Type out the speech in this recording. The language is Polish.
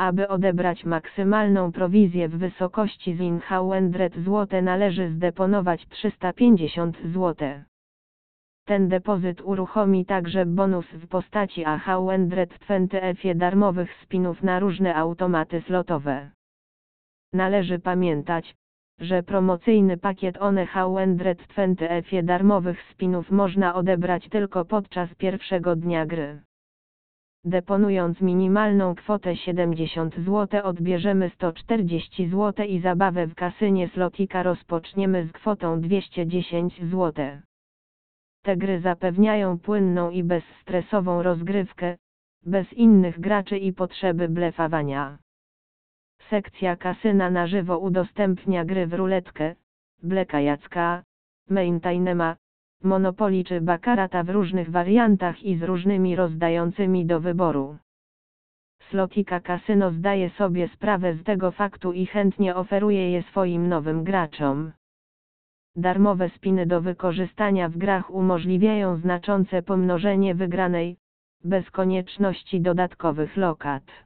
Aby odebrać maksymalną prowizję w wysokości 100 zł należy zdeponować 350 zł. Ten depozyt uruchomi także bonus w postaci 120 darmowych spinów na różne automaty slotowe. Należy pamiętać, że promocyjny pakiet 120 darmowych spinów można odebrać tylko podczas pierwszego dnia gry. Deponując minimalną kwotę 70 zł odbierzemy 140 zł i zabawę w kasynie Slottica rozpoczniemy z kwotą 210 zł. Te gry zapewniają płynną i bezstresową rozgrywkę, bez innych graczy i potrzeby blefowania. Sekcja kasyna na żywo udostępnia gry w ruletkę, bleka jacka, maintainema, Monopoly czy Baccarata w różnych wariantach i z różnymi rozdającymi do wyboru. Slottica Casino zdaje sobie sprawę z tego faktu i chętnie oferuje je swoim nowym graczom. Darmowe spiny do wykorzystania w grach umożliwiają znaczące pomnożenie wygranej, bez konieczności dodatkowych lokat.